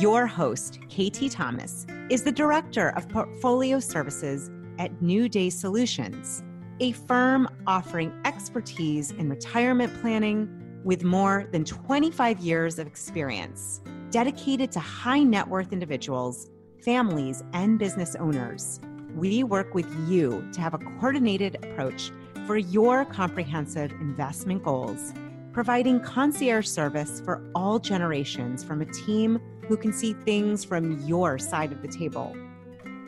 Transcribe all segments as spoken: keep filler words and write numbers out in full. Your host, Katie Thomas, is the Director of Portfolio Services at New Day Solutions, a firm offering expertise in retirement planning with more than twenty-five years of experience, dedicated to high net worth individuals, families, and business owners. We work with you to have a coordinated approach for your comprehensive investment goals, providing concierge service for all generations from a team who can see things from your side of the table.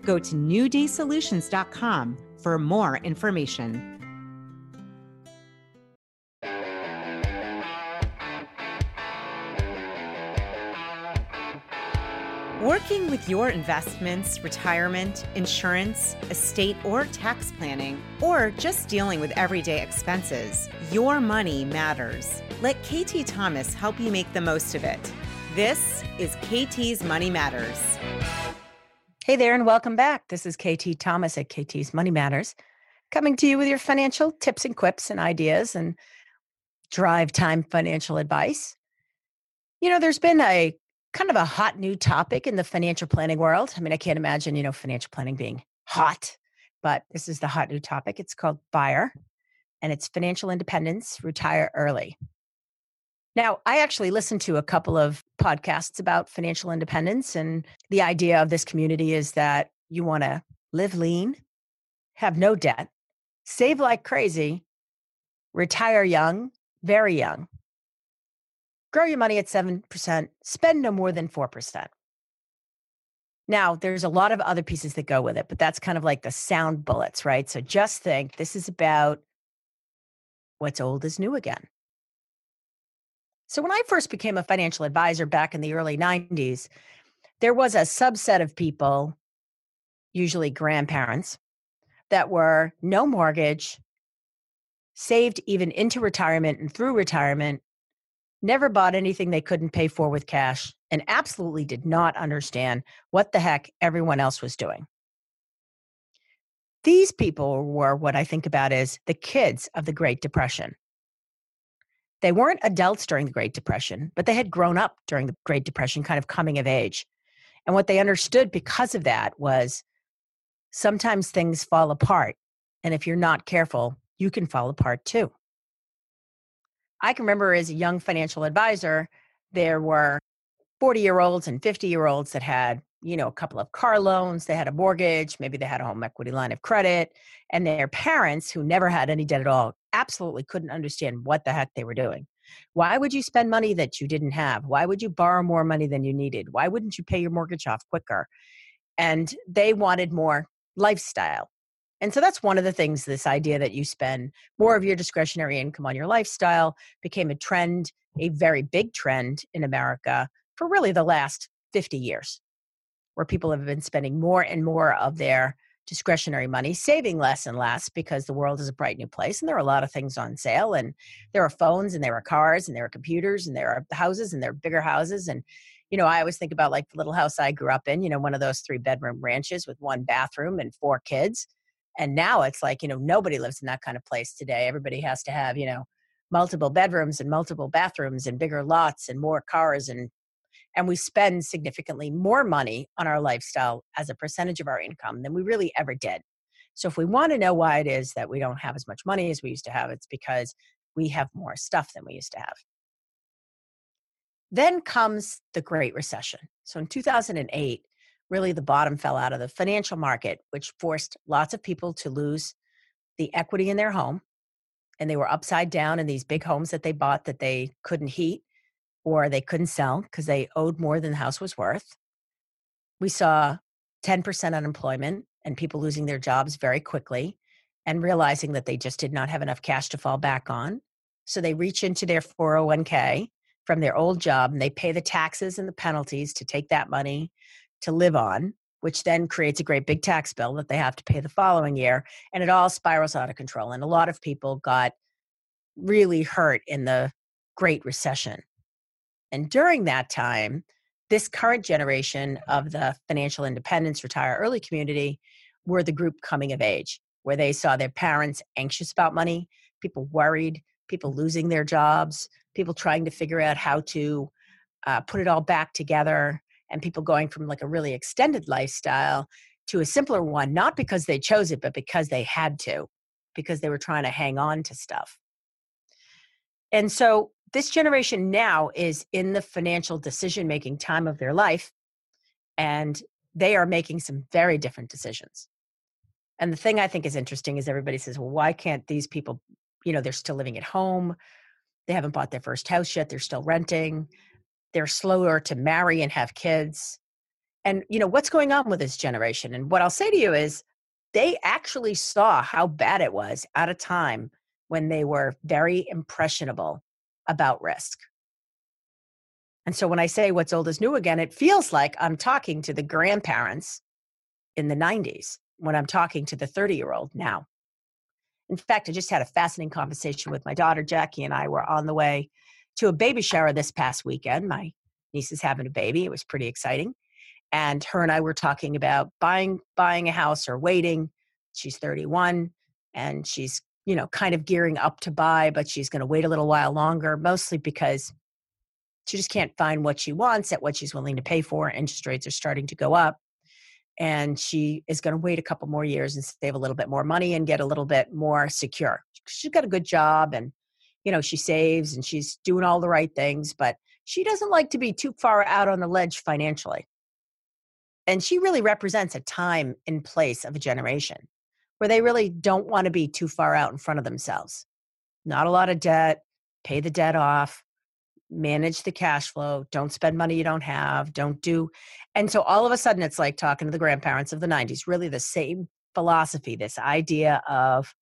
Go to new day solutions dot com for more information. Working with your investments, retirement, insurance, estate or tax planning, or just dealing with everyday expenses, your money matters. Let K T Thomas help you make the most of it. This is K T's Money Matters. Hey there and welcome back. This is K T Thomas at K T's Money Matters, coming to you with your financial tips and quips and ideas and drive time financial advice. You know, there's been a kind of a hot new topic in the financial planning world. I mean, I can't imagine, you know, financial planning being hot, but this is the hot new topic. It's called FIRE, and it's financial independence, retire early. Now, I actually listened to a couple of podcasts about financial independence, and the idea of this community is that you want to live lean, have no debt, save like crazy, retire young, very young. Grow your money at seven percent, spend no more than four percent. Now, there's a lot of other pieces that go with it, but that's kind of like the sound bullets, right? So just think this is about what's old is new again. So when I first became a financial advisor back in the early nineties, there was a subset of people, usually grandparents, that were no mortgage, saved even into retirement and through retirement, never bought anything they couldn't pay for with cash, and absolutely did not understand what the heck everyone else was doing. These people were what I think about as the kids of the Great Depression. They weren't adults during the Great Depression, but they had grown up during the Great Depression, kind of coming of age. And what they understood because of that was sometimes things fall apart. And if you're not careful, you can fall apart too. I can remember as a young financial advisor, there were forty-year-olds and fifty-year-olds that had, you know, a couple of car loans, they had a mortgage, maybe they had a home equity line of credit, and their parents, who never had any debt at all, absolutely couldn't understand what the heck they were doing. Why would you spend money that you didn't have? Why would you borrow more money than you needed? Why wouldn't you pay your mortgage off quicker? And they wanted more lifestyle. And so that's one of the things, this idea that you spend more of your discretionary income on your lifestyle became a trend, a very big trend in America for really the last fifty years, where people have been spending more and more of their discretionary money, saving less and less because the world is a bright new place and there are a lot of things on sale and there are phones and there are cars and there are computers and there are houses and there are bigger houses. And you know, I always think about like the little house I grew up in, you know, one of those three bedroom ranches with one bathroom and four kids. And now it's like, you know, nobody lives in that kind of place today. Everybody has to have, you know, multiple bedrooms and multiple bathrooms and bigger lots and more cars. And and we spend significantly more money on our lifestyle as a percentage of our income than we really ever did. So if we want to know why it is that we don't have as much money as we used to have, it's because we have more stuff than we used to have. Then comes the Great Recession. So in two thousand eight, really the bottom fell out of the financial market, which forced lots of people to lose the equity in their home. And they were upside down in these big homes that they bought that they couldn't heat or they couldn't sell because they owed more than the house was worth. We saw ten percent unemployment and people losing their jobs very quickly and realizing that they just did not have enough cash to fall back on. So they reach into their four oh one k from their old job and they pay the taxes and the penalties to take that money to live on, which then creates a great big tax bill that they have to pay the following year. And it all spirals out of control. And a lot of people got really hurt in the Great Recession. And during that time, this current generation of the financial independence, retire early community were the group coming of age, where they saw their parents anxious about money, people worried, people losing their jobs, people trying to figure out how to uh, put it all back together. and people going from like a really extended lifestyle to a simpler one, not because they chose it, but because they had to, because they were trying to hang on to stuff. And so this generation now is in the financial decision-making time of their life, and they are making some very different decisions. And the thing I think is interesting is everybody says, well, why can't these people, you know, they're still living at home. They haven't bought their first house yet. They're still renting. They're slower to marry and have kids. And, you know, what's going on with this generation? And what I'll say to you is they actually saw how bad it was at a time when they were very impressionable about risk. And so when I say what's old is new again, it feels like I'm talking to the grandparents in the nineties. When I'm talking to the thirty-year-old now. In fact, I just had a fascinating conversation with my daughter. Jackie and I were on the way to a baby shower this past weekend. My niece is having a baby. It was pretty exciting. And her and I were talking about buying buying a house or waiting. She's thirty-one and she's, you know, kind of gearing up to buy, but she's going to wait a little while longer, mostly because she just can't find what she wants at what she's willing to pay for. Interest rates are starting to go up. And she is going to wait a couple more years and save a little bit more money and get a little bit more secure. She's got a good job and, you know, she saves and she's doing all the right things, but she doesn't like to be too far out on the ledge financially. And she really represents a time and place of a generation where they really don't want to be too far out in front of themselves. Not a lot of debt, pay the debt off, manage the cash flow, don't spend money you don't have, don't do. And so all of a sudden, it's like talking to the grandparents of the nineties, really the same philosophy, this idea of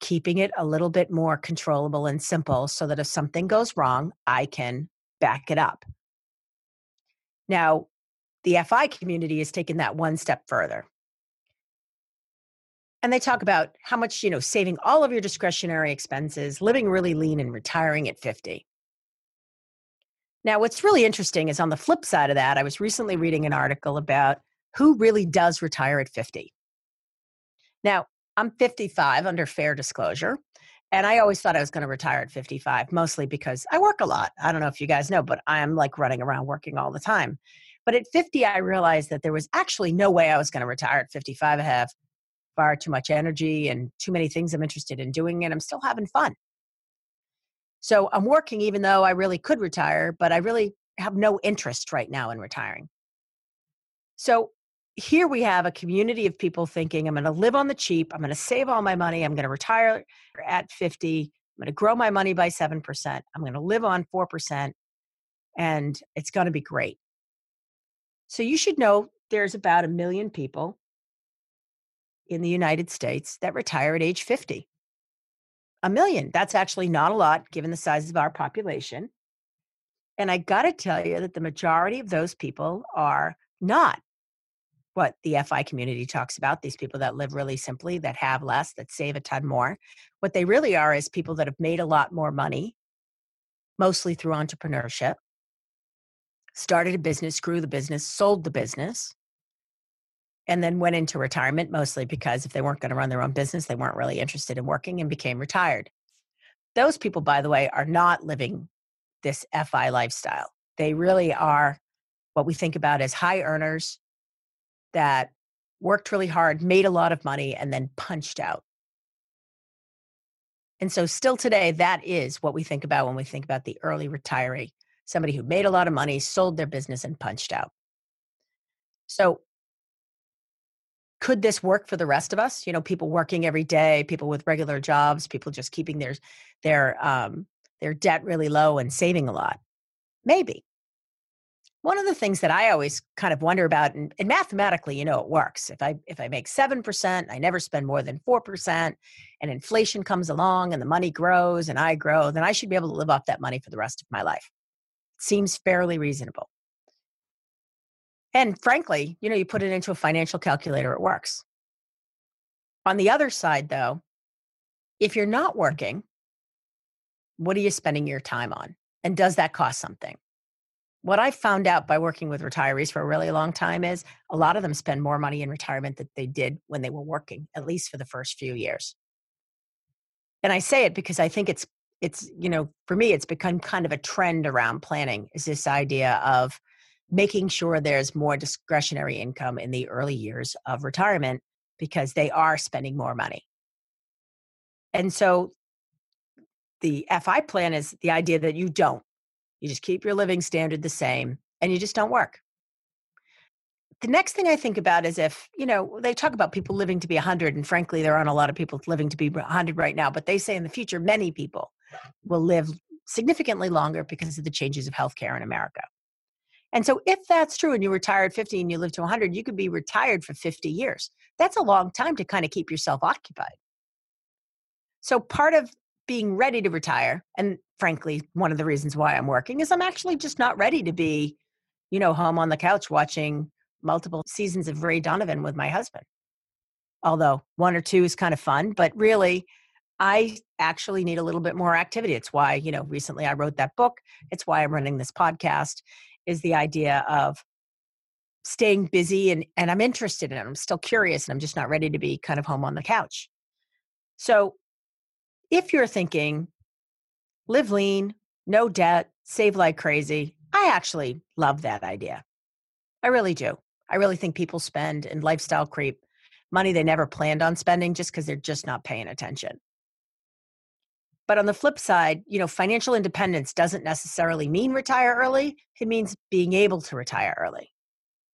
keeping it a little bit more controllable and simple so that if something goes wrong, I can back it up. Now, the F I community has taken that one step further. And they talk about how much, you know, saving all of your discretionary expenses, living really lean and retiring at fifty. Now, what's really interesting is on the flip side of that, I was recently reading an article about who really does retire at fifty. Now, I'm fifty-five under fair disclosure, and I always thought I was going to retire at fifty-five, mostly because I work a lot. I don't know if you guys know, but I'm like running around working all the time. But at fifty, I realized that there was actually no way I was going to retire at fifty-five. I have far too much energy and too many things I'm interested in doing, and I'm still having fun. So I'm working even though I really could retire, but I really have no interest right now in retiring. So here we have a community of people thinking, I'm going to live on the cheap. I'm going to save all my money. I'm going to retire at fifty. I'm going to grow my money by seven percent. I'm going to live on four percent, and it's going to be great. So you should know there's about a million people in the United States that retire at age fifty. A million. That's actually not a lot given the size of our population. And I got to tell you that the majority of those people are not what the F I community talks about, these people that live really simply, that have less, that save a ton more. What they really are is people that have made a lot more money, mostly through entrepreneurship, started a business, grew the business, sold the business, and then went into retirement, mostly because if they weren't going to run their own business, they weren't really interested in working and became retired. Those people, by the way, are not living this F I lifestyle. They really are what we think about as high earners that worked really hard, made a lot of money, and then punched out. And so still today, that is what we think about when we think about the early retiree, somebody who made a lot of money, sold their business, and punched out. So could this work for the rest of us? You know, people working every day, people with regular jobs, people just keeping their their um, their debt really low and saving a lot. Maybe. One of the things that I always kind of wonder about, and, and mathematically, you know, it works. If I if I make seven percent, I never spend more than four percent, and inflation comes along and the money grows and I grow, then I should be able to live off that money for the rest of my life. It seems fairly reasonable. And frankly, you know, you put it into a financial calculator, it works. On the other side, though, if you're not working, what are you spending your time on? And does that cost something? What I found out by working with retirees for a really long time is a lot of them spend more money in retirement than they did when they were working, at least for the first few years. And I say it because I think it's, it's you know, for me, it's become kind of a trend around planning, is this idea of making sure there's more discretionary income in the early years of retirement because they are spending more money. And so the F I plan is the idea that you don't. You just keep your living standard the same and you just don't work. The next thing I think about is if, you know, they talk about people living to be one hundred, and frankly, there aren't a lot of people living to be one hundred right now, but they say in the future, many people will live significantly longer because of the changes of healthcare in America. And so if that's true and you retire at fifty and you live to one hundred, you could be retired for fifty years. That's a long time to kind of keep yourself occupied. So part of being ready to retire, and frankly, one of the reasons why I'm working is I'm actually just not ready to be, you know, home on the couch watching multiple seasons of Ray Donovan with my husband. Although one or two is kind of fun, but really, I actually need a little bit more activity. It's why, you know, recently I wrote that book. It's why I'm running this podcast, is the idea of staying busy and, and I'm interested in it. I'm still curious and I'm just not ready to be kind of home on the couch. So if you're thinking, live lean, no debt, save like crazy, I actually love that idea. I really do. I really think people spend in lifestyle creep money they never planned on spending just because they're just not paying attention. But on the flip side, you know, financial independence doesn't necessarily mean retire early. It means being able to retire early.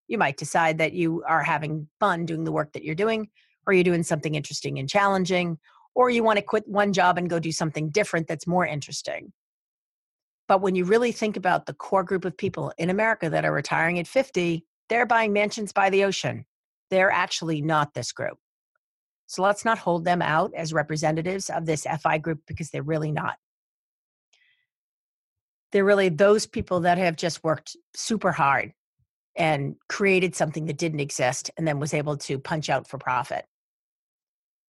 You might decide that you are having fun doing the work that you're doing, or you're doing something interesting and challenging, or you want to quit one job and go do something different that's more interesting. But when you really think about the core group of people in America that are retiring at fifty, they're buying mansions by the ocean. They're actually not this group. So let's not hold them out as representatives of this F I group because they're really not. They're really those people that have just worked super hard and created something that didn't exist and then was able to punch out for profit.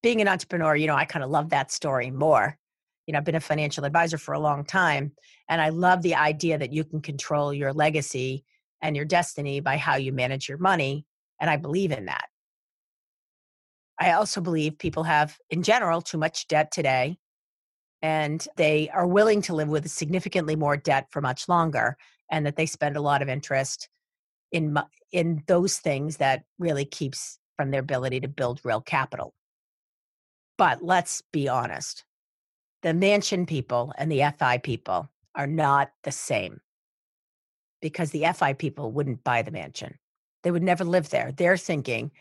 Being an entrepreneur, you know, I kind of love that story more. You know, I've been a financial advisor for a long time, and I love the idea that you can control your legacy and your destiny by how you manage your money, and I believe in that. I also believe people have, in general, too much debt today, and they are willing to live with significantly more debt for much longer, and that they spend a lot of interest in, in those things that really keeps from their ability to build real capital. But let's be honest. The mansion people and the F I people are not the same, because the F I people wouldn't buy the mansion. They would never live there. They're thinking,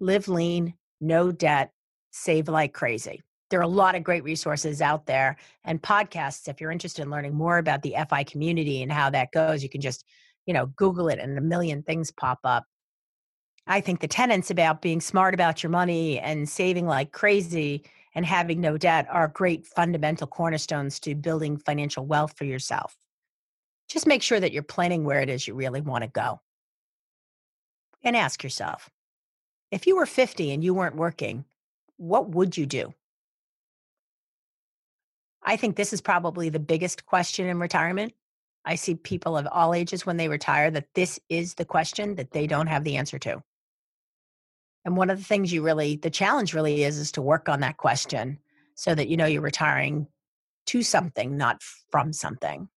live lean, no debt, save like crazy. There are a lot of great resources out there and podcasts. If you're interested in learning more about the F I community and how that goes, you can just, you know, Google it and a million things pop up. I think the tenets about being smart about your money and saving like crazy and having no debt are great fundamental cornerstones to building financial wealth for yourself. Just make sure that you're planning where it is you really want to go. And ask yourself, if you were fifty and you weren't working, what would you do? I think this is probably the biggest question in retirement. I see people of all ages when they retire that this is the question that they don't have the answer to. And one of the things you really, the challenge really is, is to work on that question so that you know you're retiring to something, not from something.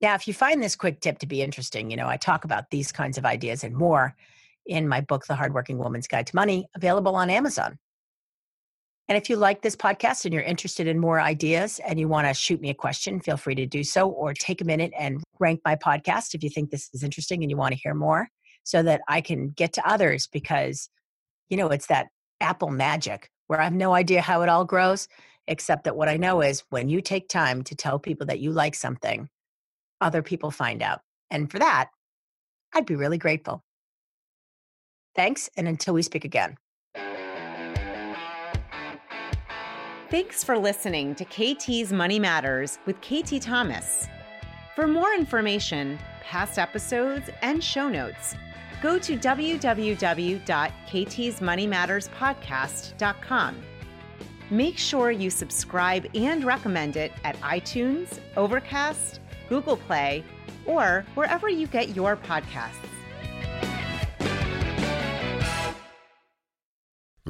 Now, if you find this quick tip to be interesting, you know, I talk about these kinds of ideas and more in my book, The Hardworking Woman's Guide to Money, available on Amazon. And if you like this podcast and you're interested in more ideas and you want to shoot me a question, feel free to do so, or take a minute and rank my podcast if you think this is interesting and you want to hear more so that I can get to others, because you know, it's that Apple magic where I have no idea how it all grows, except that what I know is when you take time to tell people that you like something, other people find out. And for that, I'd be really grateful. Thanks, and until we speak again. Thanks for listening to K T's Money Matters with Katie Thomas. For more information, past episodes, and show notes, go to w w w dot k t's money matters podcast dot com. Make sure you subscribe and recommend it at iTunes, Overcast, Google Play, or wherever you get your podcasts.